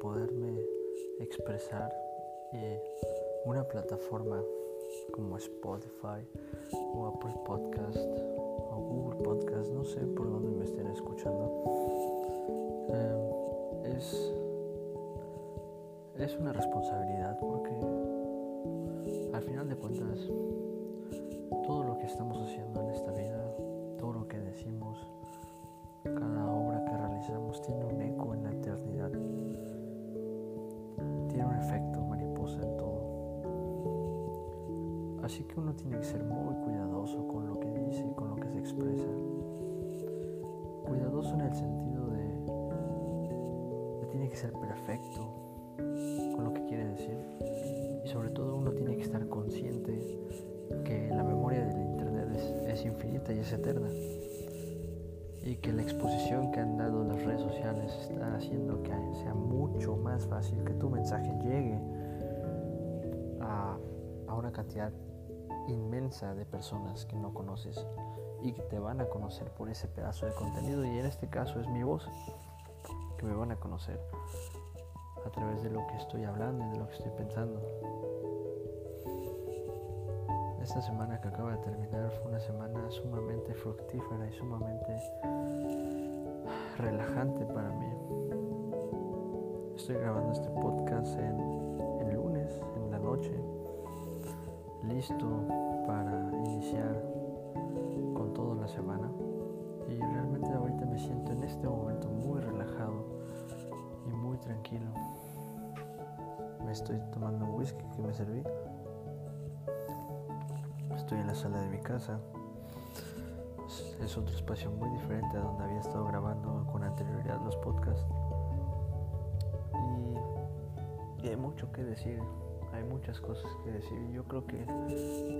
poderme expresar, una plataforma como Spotify o Apple Podcast o Google Podcast, no sé por dónde me estén escuchando, es una responsabilidad, porque al final de cuentas todo lo que estamos haciendo en esta vida, todo lo que decimos, cada obra que realizamos tiene un eco en la eternidad, tiene un efecto mariposa en todo. Así que uno tiene que ser muy cuidadoso con lo que dice y con lo que se expresa. Cuidadoso en el sentido de tiene que ser perfecto con lo que quiere decir, y sobre todo uno tiene que estar consciente que la memoria del internet es infinita y es eterna, y que la exposición que han dado las redes sociales está haciendo que sea mucho más fácil que tu mensaje llegue a una cantidad inmensa de personas que no conoces y que te van a conocer por ese pedazo de contenido, y en este caso es mi voz, que me van a conocer a través de lo que estoy hablando y de lo que estoy pensando. Esta semana que acaba de terminar fue una semana sumamente fructífera y sumamente relajante para mí. Estoy grabando este podcast el lunes, en la noche, listo para iniciar con toda la semana, y realmente ahorita me siento en este momento muy relajado y muy tranquilo. Me estoy tomando un whisky que me serví, estoy en la sala de mi casa, es otro espacio muy diferente a donde había estado grabando con anterioridad los podcasts, y hay mucho que decir. Hay muchas cosas que decir. Yo creo que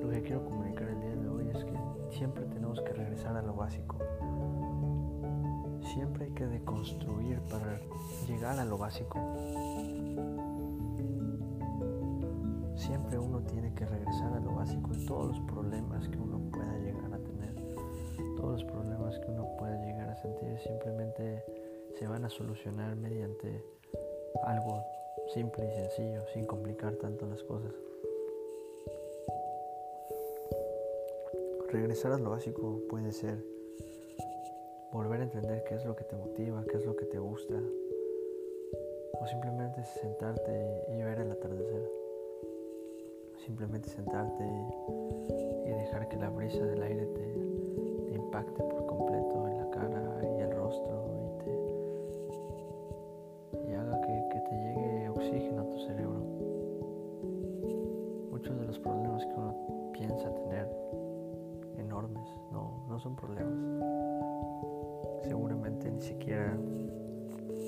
lo que quiero comunicar el día de hoy es que siempre tenemos que regresar a lo básico. Siempre hay que deconstruir para llegar a lo básico. Siempre uno tiene que regresar a lo básico en todos los problemas que uno pueda llegar a tener. Todos los problemas que uno pueda llegar a sentir simplemente se van a solucionar mediante algo simple y sencillo, sin complicar tanto las cosas. Regresar a lo básico puede ser volver a entender qué es lo que te motiva, qué es lo que te gusta, o simplemente sentarte y ver el atardecer. Simplemente sentarte y dejar que la brisa del aire te impacte por completo en la cara y el rostro, y haga que te llegue oxígeno a tu cerebro. Muchos de los problemas que uno piensa tener enormes no son problemas. Seguramente ni siquiera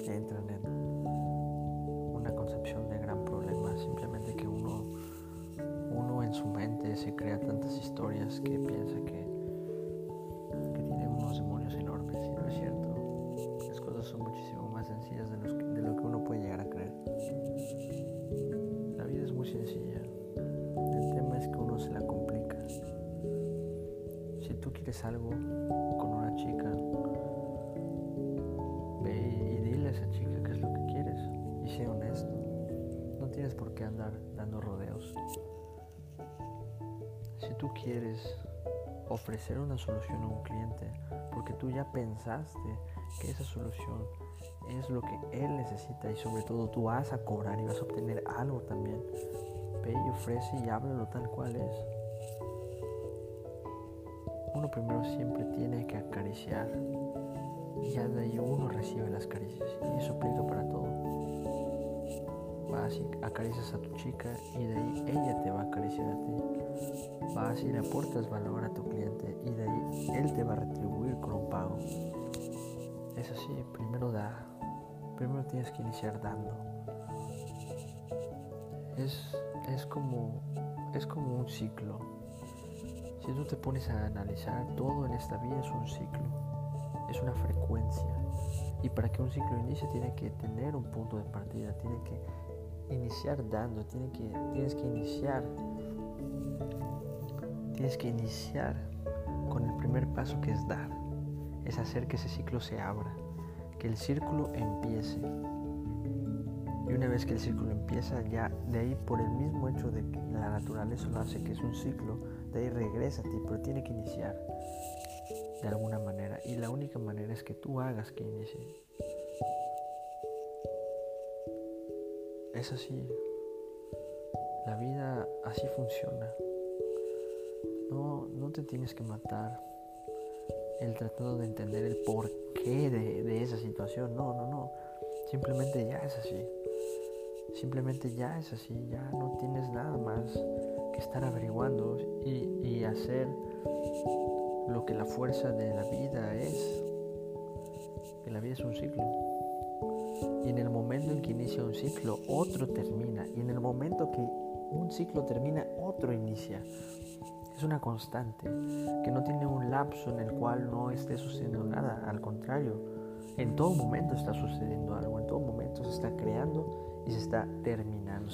entran en una concepción de gran problema, simplemente que uno en su mente se crea tantas historias que piensa que tiene unos demonios enormes, y no es cierto. Las cosas son muchísimo más sencillas de lo que uno puede llegar a creer. La vida es muy sencilla. El tema es que uno se la complica. Si tú quieres algo con una chica, ve y dile a esa chica qué es lo que quieres, y sé honesto. No tienes por qué andar dando rodeos. Si tú quieres ofrecer una solución a un cliente, porque tú ya pensaste que esa solución es lo que él necesita, y sobre todo tú vas a cobrar y vas a obtener algo también, ve y ofrece y háblalo tal cual es. Uno primero siempre tiene que acariciar, y ya de ahí uno recibe las caricias, y eso aplica para todo. Vas y acaricias a tu chica, y de ahí ella te va a acariciar a ti. Vas y le aportas valor a tu cliente, y de ahí él te va a retribuir con un pago. Es así, primero da. Primero tienes que iniciar dando. Es como un ciclo. Si tú te pones a analizar, todo en esta vida es un ciclo, es una frecuencia. Y para que un ciclo inicie tiene que tener un punto de partida, tiene que iniciar dando, tienes que iniciar con el primer paso, que es dar, es hacer que ese ciclo se abra, que el círculo empiece. una vez que el círculo empieza, ya de ahí, por el mismo hecho de que la naturaleza lo hace, que es un ciclo, de ahí regresa a ti, pero tiene que iniciar de alguna manera, y la única manera es que tú hagas que inicie. Es así, la vida así funciona. No te tienes que matar el tratando de entender el porqué de esa situación. No. Simplemente ya es así. Ya no tienes nada más que estar averiguando y hacer lo que la fuerza de la vida es. Que la vida es un ciclo. Y en el momento en que inicia un ciclo, otro termina. Y en el momento que un ciclo termina, otro inicia. Es una constante que no tiene un lapso en el cual no esté sucediendo nada. Al contrario, en todo momento está sucediendo algo, en todo momento se está creando y se está terminando,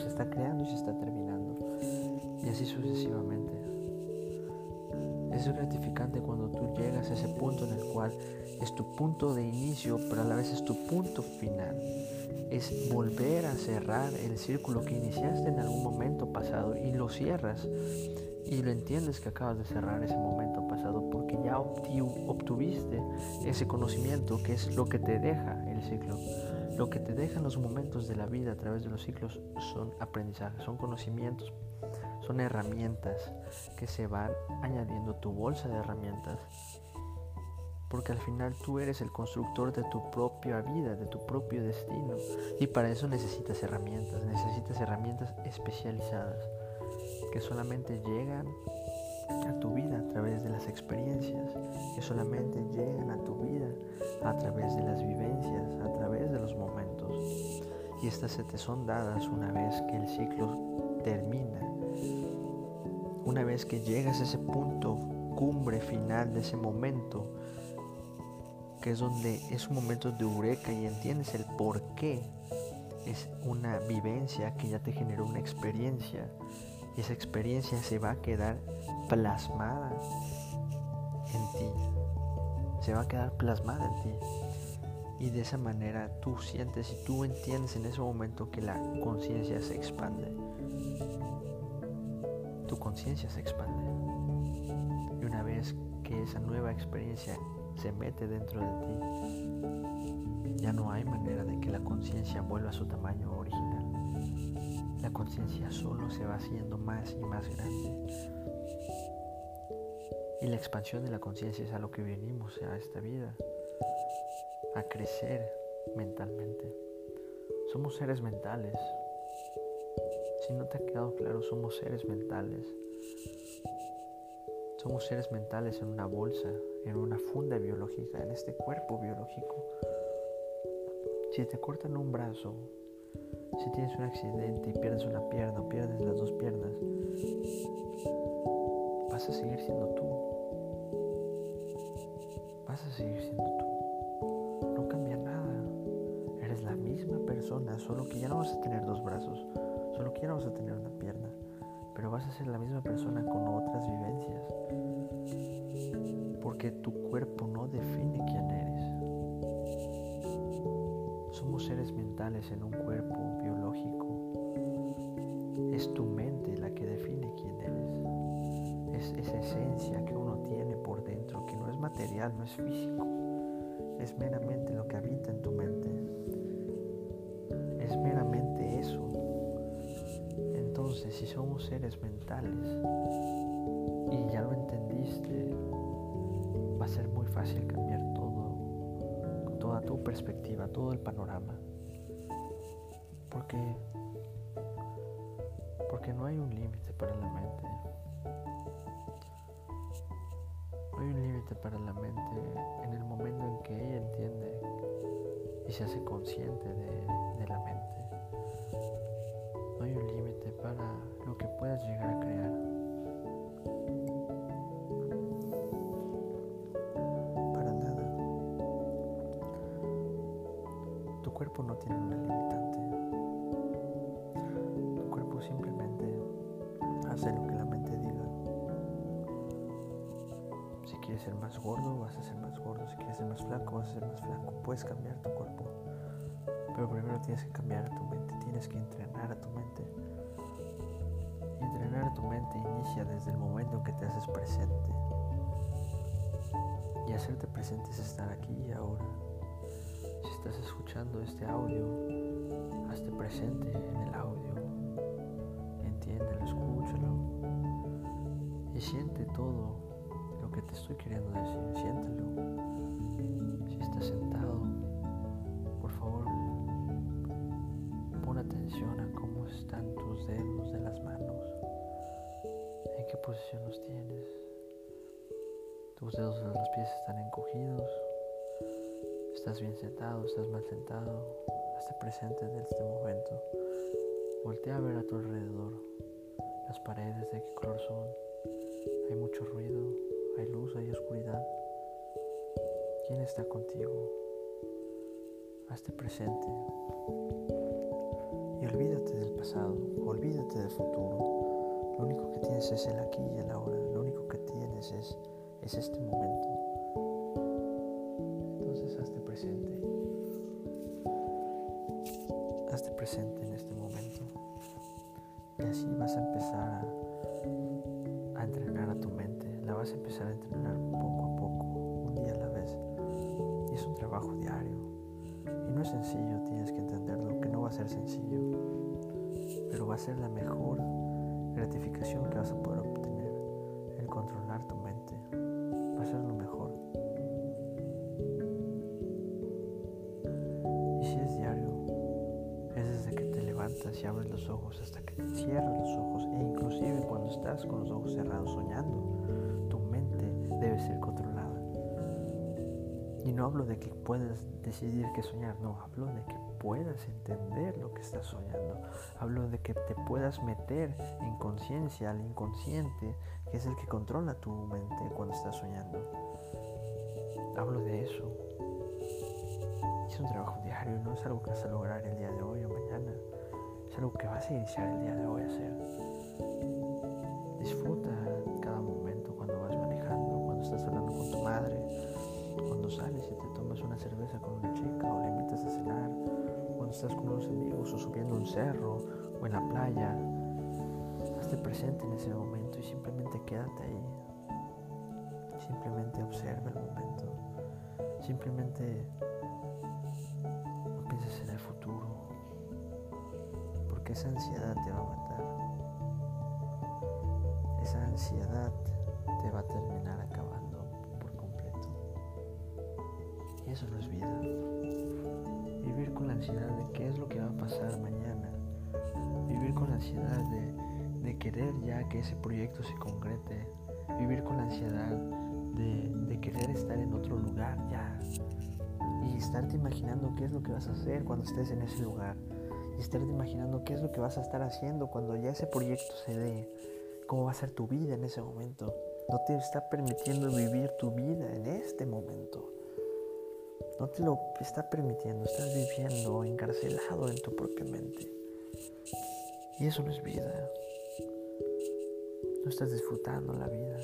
y así sucesivamente. Es gratificante cuando tú llegas a ese punto en el cual es tu punto de inicio, pero a la vez es tu punto final. Es volver a cerrar el círculo que iniciaste en algún momento pasado y lo cierras. Y lo entiendes que acabas de cerrar ese momento pasado porque ya obtuviste ese conocimiento, que es lo que te deja el ciclo. Lo que te dejan los momentos de la vida a través de los ciclos son aprendizajes, son conocimientos, son herramientas que se van añadiendo a tu bolsa de herramientas. Porque al final tú eres el constructor de tu propia vida, de tu propio destino. Y para eso necesitas herramientas especializadas, que solamente llegan a tu vida a través de las experiencias, que solamente llegan a tu vida a través de las vivencias, a través de los momentos. Y estas se te son dadas una vez que el ciclo termina, una vez que llegas a ese punto cumbre final de ese momento, que es donde es un momento de eureka y entiendes el porqué. Es una vivencia que ya te generó una experiencia. Y esa experiencia se va a quedar plasmada en ti. Y de esa manera tú sientes y tú entiendes en ese momento que la conciencia se expande. Tu conciencia se expande. Y una vez que esa nueva experiencia se mete dentro de ti, ya no hay manera de que la conciencia vuelva a su tamaño original. La conciencia solo se va haciendo más y más grande. Y la expansión de la conciencia es a lo que venimos a esta vida, a crecer mentalmente. Somos seres mentales. Si no te ha quedado claro, somos seres mentales. Somos seres mentales en una bolsa, en una funda biológica, en este cuerpo biológico. Si te cortan un brazo, si tienes un accidente y pierdes una pierna o pierdes las dos piernas, vas a seguir siendo tú. No cambia nada. Eres la misma persona, solo que ya no vas a tener dos brazos, solo que ya no vas a tener una pierna, pero vas a ser la misma persona con otras vivencias. Porque tu cuerpo no define quién eres. Somos seres mentales en un cuerpo biológico. Es tu mente la que define quién eres. Es esa esencia que uno tiene por dentro, que no es material, no es físico. Es meramente lo que habita en tu mente. Es meramente eso. Entonces, si somos seres mentales y ya lo entendiste, va a ser muy fácil cambiar toda tu perspectiva, todo el panorama, porque no hay un límite para la mente. En el momento en que ella entiende y se hace consciente de la mente, no hay un límite para lo que puedas llegar a crear. Tu cuerpo no tiene una limitante. Tu cuerpo simplemente hace lo que la mente diga. Si quieres ser más gordo, vas a ser más gordo. Si quieres ser más flaco, vas a ser más flaco. Puedes cambiar tu cuerpo. Pero primero tienes que cambiar tu mente, tienes que entrenar a tu mente. Entrenar a tu mente inicia desde el momento en que te haces presente. Y hacerte presente es estar aquí y ahora. Si estás escuchando este audio, hazte presente en el audio. Entiéndelo, escúchalo. Y siente todo lo que te estoy queriendo decir. Siéntelo. Si estás sentado, por favor, pon atención a cómo están tus dedos de las manos. En qué posición los tienes. Tus dedos de los pies están encogidos. Estás bien sentado, estás mal sentado. Hazte presente en este momento. Voltea a ver a tu alrededor. Las paredes, ¿de qué color son? Hay mucho ruido, hay luz, hay oscuridad. ¿Quién está contigo? Hazte presente. Y olvídate del pasado, olvídate del futuro. Lo único que tienes es el aquí y el ahora. Lo único que tienes es este momento. Entonces hazte presente. Hazte presente en este momento. Y así vas a empezar a entrenar a tu mente. La vas a empezar a entrenar poco a poco, un día a la vez. Y es un trabajo diario. Y no es sencillo, tienes que entenderlo, que no va a ser sencillo. Pero va a ser la mejor gratificación que vas a poder obtener, el controlar tu mente. Va a ser lo mejor. Y si es diario, es desde que te levantas y abres los ojos hasta que cierras los ojos, e inclusive cuando estás con los ojos cerrados soñando, tu mente debe ser controlada. Y no hablo de que puedas decidir qué soñar, no, hablo de que puedas entender lo que estás soñando. Hablo de que te puedas meter en conciencia al inconsciente, que es el que controla tu mente cuando estás soñando. Hablo de eso. Es un trabajo diario, no es algo que vas a lograr el día de hoy o mañana. Es algo que vas a iniciar el día de hoy a hacer. Disfruta cada momento cuando vas manejando, cuando estás hablando con tu madre, cuando sales y te tomas una cerveza con una chica o la invitas a cenar, cuando estás con unos amigos o subiendo un cerro o en la playa. Hazte presente en ese momento y simplemente quédate ahí. Simplemente observa el momento. Simplemente no pienses en el futuro, porque esa ansiedad te va a matar. Esa ansiedad te va a terminar acabando por completo. Y eso no es vida. Vivir con la ansiedad de qué es lo que va a pasar mañana. Vivir con la ansiedad de querer ya que ese proyecto se concrete. Vivir con la ansiedad de querer estar en otro lugar ya. Y estarte imaginando qué es lo que vas a hacer cuando estés en ese lugar. Y estarte imaginando qué es lo que vas a estar haciendo cuando ya ese proyecto se dé. Cómo va a ser tu vida en ese momento. No te está permitiendo vivir tu vida en este momento. No te lo está permitiendo. Estás viviendo encarcelado en tu propia mente. Y eso no es vida. No estás disfrutando la vida.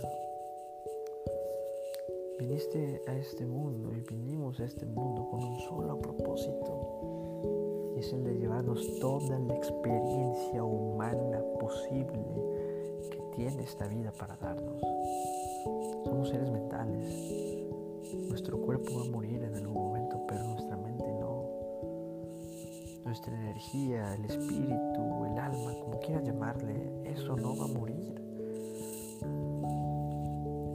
Viniste a este mundo y vinimos a este mundo con un solo propósito. Y es el de llevarnos toda la experiencia humana posible que tiene esta vida para darnos. Somos seres mentales. Nuestro cuerpo va a morir en algún momento, pero nuestra mente no. Nuestra energía, el espíritu, el alma, como quieras llamarle, eso no va a morir.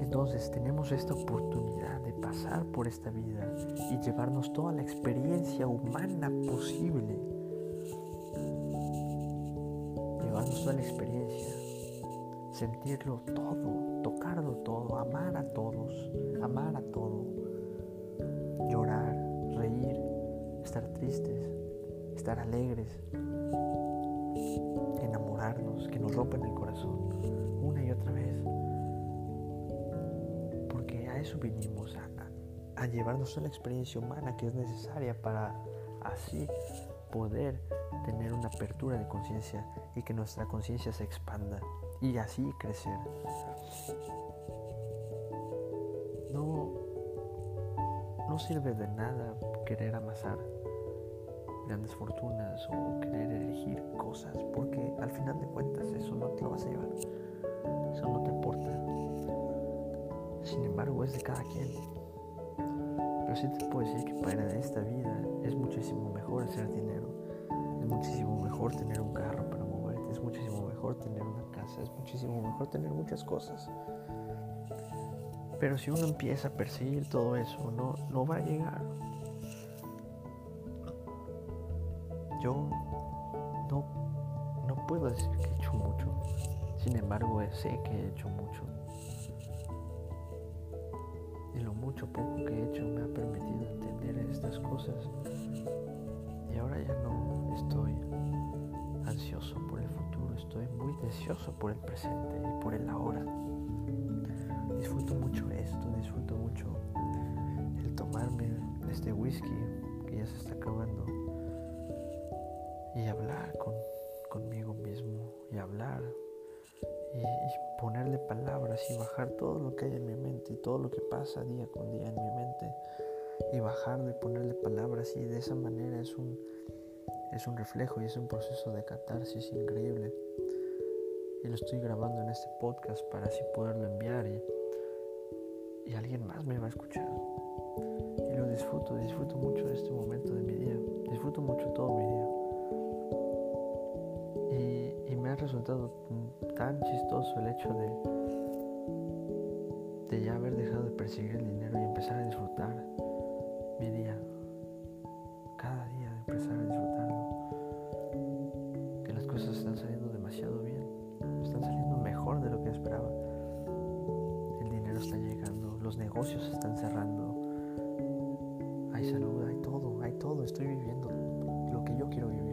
Entonces tenemos esta oportunidad de pasar por esta vida y llevarnos toda la experiencia humana posible. Llevarnos toda la experiencia, sentirlo todo, tocarlo todo, amar a todos, amar a todo. Llorar, reír, estar tristes, estar alegres, enamorarnos, que nos rompen el corazón una y otra vez. A eso vinimos, a llevarnos a la experiencia humana que es necesaria para así poder tener una apertura de conciencia y que nuestra conciencia se expanda y así crecer. No sirve de nada querer amasar. grandes fortunas o querer elegir cosas, porque al final de cuentas eso no te lo vas a llevar, eso no te aporta. Sin embargo, es de cada quien. Pero sí te puedo decir que para esta vida es muchísimo mejor hacer dinero, es muchísimo mejor tener un carro para moverte, es muchísimo mejor tener una casa, es muchísimo mejor tener muchas cosas. Pero si uno empieza a perseguir todo eso, no va a llegar. Yo no puedo decir que he hecho mucho, sin embargo sé que he hecho mucho. Y lo mucho poco que he hecho me ha permitido entender estas cosas. Y ahora ya no estoy ansioso por el futuro, estoy muy deseoso por el presente y por el ahora. Disfruto mucho esto, disfruto mucho el tomarme este whisky que ya se está acabando y hablar conmigo mismo y hablar y ponerle palabras y bajar todo lo que hay en mi mente y todo lo que pasa día con día en mi mente y bajarle, ponerle palabras, y de esa manera es un reflejo y es un proceso de catarsis increíble. Y lo estoy grabando en este podcast para así poderlo enviar y alguien más me va a escuchar. Y lo disfruto mucho de este momento de mi día, disfruto mucho todo mi día. Y me ha resultado tan chistoso el hecho de ya haber dejado de perseguir el dinero y empezar a disfrutar mi día. Cada día de empezar a disfrutarlo. Que las cosas están saliendo demasiado bien, están saliendo mejor de lo que esperaba. El dinero está llegando, los negocios están cerrando, hay salud, hay todo, estoy viviendo lo que yo quiero vivir.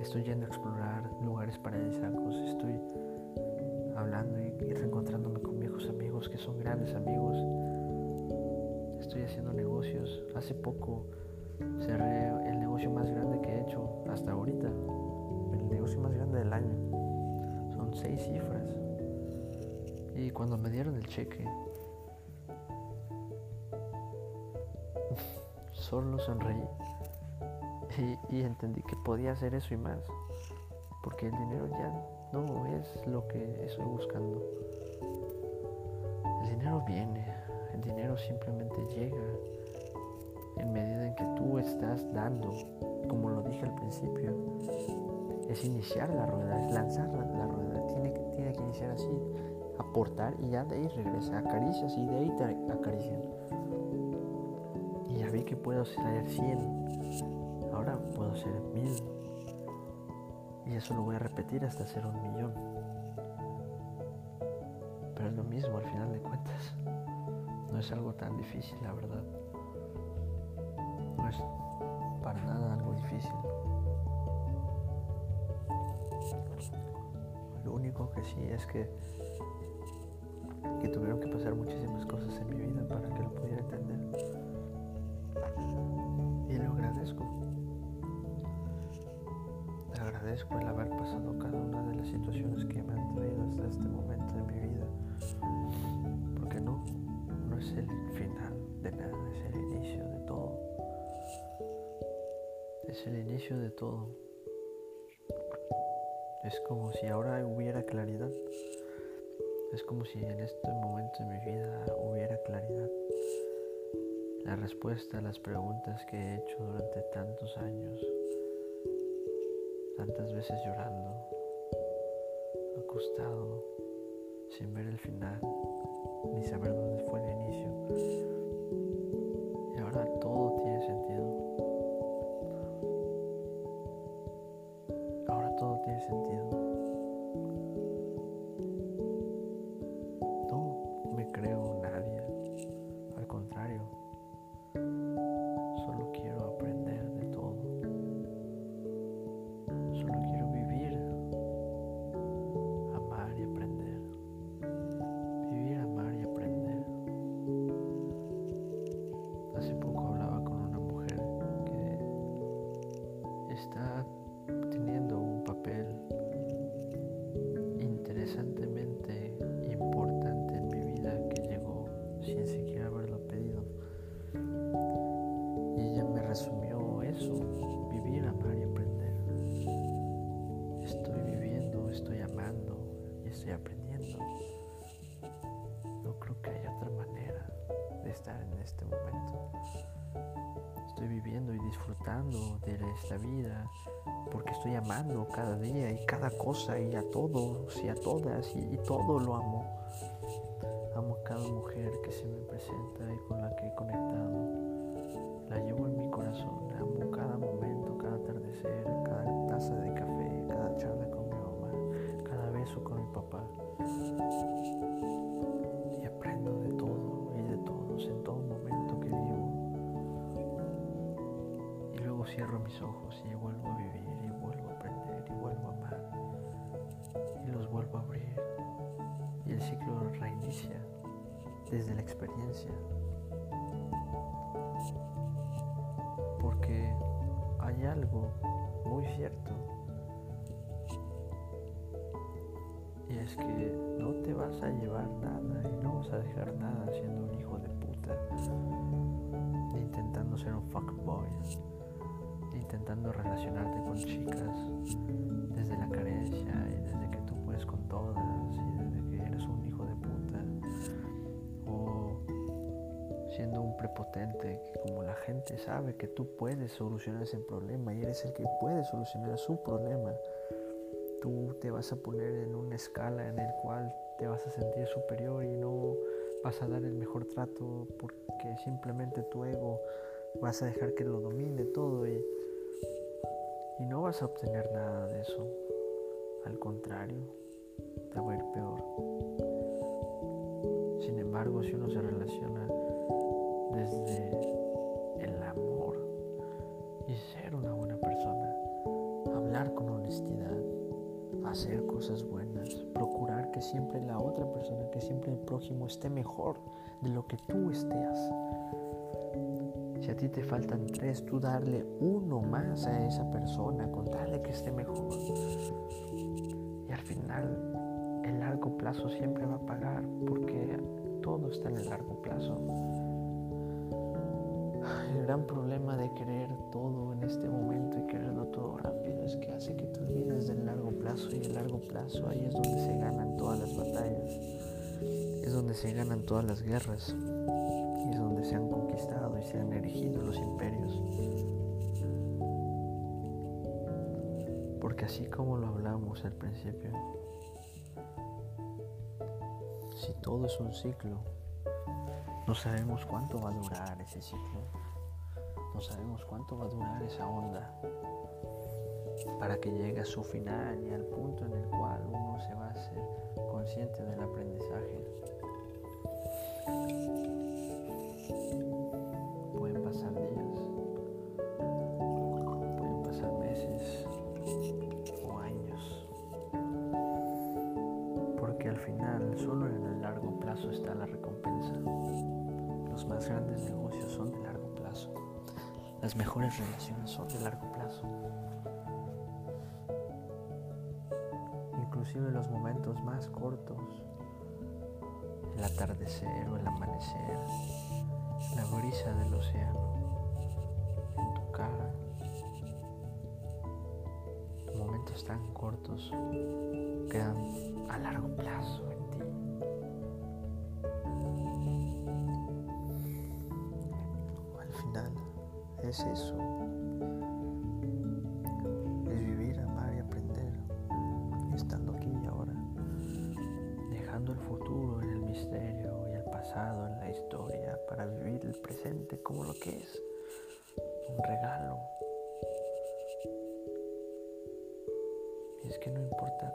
Estoy yendo a explorar lugares paradisíacos, estoy hablando y reencontrándome con viejos amigos que son grandes amigos. Estoy haciendo negocios. Hace poco cerré el negocio más grande que he hecho hasta ahorita, el negocio más grande del año. Son 6 cifras. Y cuando me dieron el cheque, solo sonreí y entendí que podía hacer eso y más, porque el dinero ya no es lo que estoy buscando. El dinero viene, el dinero simplemente llega en medida en que tú estás dando, como lo dije al principio. Es iniciar la rueda, es lanzar la rueda, tiene que iniciar así, aportar y ya de ahí regresa, acaricias y de ahí te acarician. Y ya vi que puedo hacer 100, ahora puedo hacer 1000 y eso lo voy a repetir hasta hacer 1,000,000. Pero es lo mismo al final de cuentas, no es algo tan difícil, la verdad, no es para nada algo difícil. Lo único que sí es que tuvieron que pasar muchísimas cosas en mi vida para que lo pudiera entender. Y lo agradezco. Le agradezco el haber pasado cada una de las situaciones que me han traído hasta este momento de mi vida. Porque no es el final de nada, es el inicio de todo. Es el inicio de todo. Es como si ahora hubiera claridad. Es como si en este momento de mi vida hubiera claridad. La respuesta a las preguntas que he hecho durante tantos años, tantas veces llorando, acostado, sin ver el final, ni saber dónde fue el inicio. Y ahora todo tiene sentido. Sentido. No me creo nadie, al contrario, solo quiero aprender de todo, solo quiero vivir, amar y aprender, vivir, amar y aprender. Hace poco hablaba con una mujer estoy aprendiendo. No creo que haya otra manera de estar en este momento. Estoy viviendo y disfrutando de esta vida porque estoy amando cada día y cada cosa y a todos y a todas y todo lo amo. Amo a cada mujer que se me presenta y con la que he conectado. La llevo en mi corazón, amo cada momento, cada atardecer, cada taza de café, cada charla con mi mamá, cada beso con mi papá. Y aprendo de todo y de todos en todo momento que vivo. Y luego cierro mis ojos y vuelvo a vivir y vuelvo a aprender y vuelvo a amar. Y los vuelvo a abrir. Y el ciclo reinicia desde la experiencia, porque hay algo muy cierto, y es que no te vas a llevar nada y no vas a dejar nada siendo un hijo de puta, intentando ser un fuckboy, intentando relacionarte con chicas desde la carencia y desde que tú puedes con todas y desde que eres un hijo de puta, o siendo un prepotente que, como la gente sabe que tú puedes solucionar ese problema y eres el que puede solucionar su problema, tú te vas a poner en una escala en el cual te vas a sentir superior y no vas a dar el mejor trato porque simplemente tu ego vas a dejar que lo domine todo y no vas a obtener nada de eso. Al contrario, te va a ir peor. Sin embargo, si uno se relaciona desde el amor y ser una buena persona, hablar con honestidad, hacer cosas buenas, procurar que siempre la otra persona, que siempre el prójimo esté mejor de lo que tú estés. Si a ti te faltan 3, tú darle uno más a esa persona, contarle que esté mejor. Y al final, el largo plazo siempre va a pagar, porque todo está en el largo plazo. El gran problema de querer todo en este momento y quererlo todo rápido es que hace que te olvides del largo plazo, y el largo plazo ahí es donde se ganan todas las batallas, es donde se ganan todas las guerras. Y es donde se han conquistado y se han erigido los imperios. Porque así como lo hablamos al principio, si todo es un ciclo, no sabemos cuánto va a durar ese ciclo, no sabemos cuánto va a durar esa onda, para que llegue a su final y al punto en el cual uno se va a hacer consciente del aprendizaje. Pueden pasar días, pueden pasar meses o años, porque al final solo en el largo plazo está la recompensa. Los más grandes negocios son de largo plazo, las mejores relaciones son de largo plazo, inclusive los momentos más cortos, el atardecer o el amanecer, la brisa del océano en tu cara, momentos tan cortos quedan a largo plazo en ti. Al final es eso, es vivir, amar y aprender, estando aquí y ahora, dejando el futuro en el misterio y el pasado en la historia, para vivir el presente como lo que es, un regalo. Y es que no importa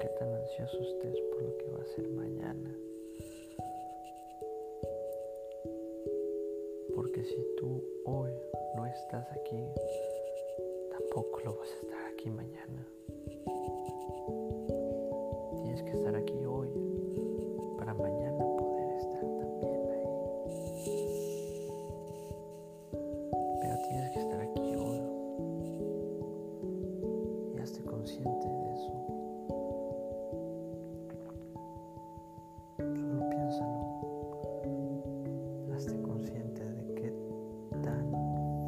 qué tan ansioso estés por lo que va a ser mañana, porque si tú hoy no estás aquí, tampoco lo vas a estar aquí mañana. Tienes que estar aquí hoy para mañana poder estar también ahí. Pero tienes que estar aquí hoy. Y hazte consciente de eso. Solo piénsalo. Hazte consciente de qué tan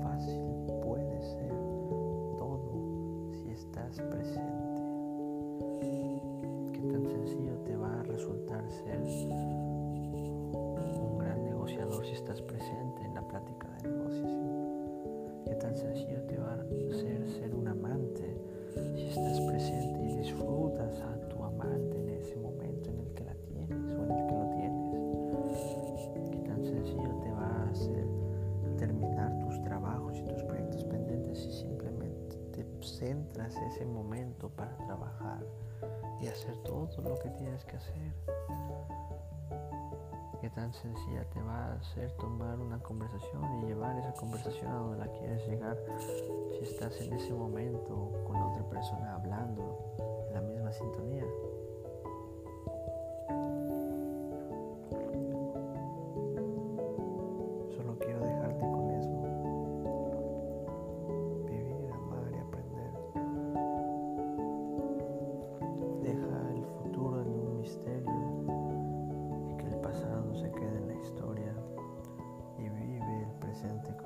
fácil puede ser todo si estás presente. estás presente y disfrutas a tu amante en ese momento en el que la tienes o en el que lo tienes. Qué tan sencillo te va a hacer terminar tus trabajos y tus proyectos pendientes si simplemente te centras ese momento para trabajar y hacer todo lo que tienes que hacer. Qué tan sencilla te va a hacer tomar una conversación y llevar esa conversación a donde la quieres llegar si estás en ese momento con la otra persona hablando en la misma sintonía. Solo quiero dejarte con eso. Vivir, amar y aprender. Deja el futuro en un misterio. Se queda en la historia y vive el presente.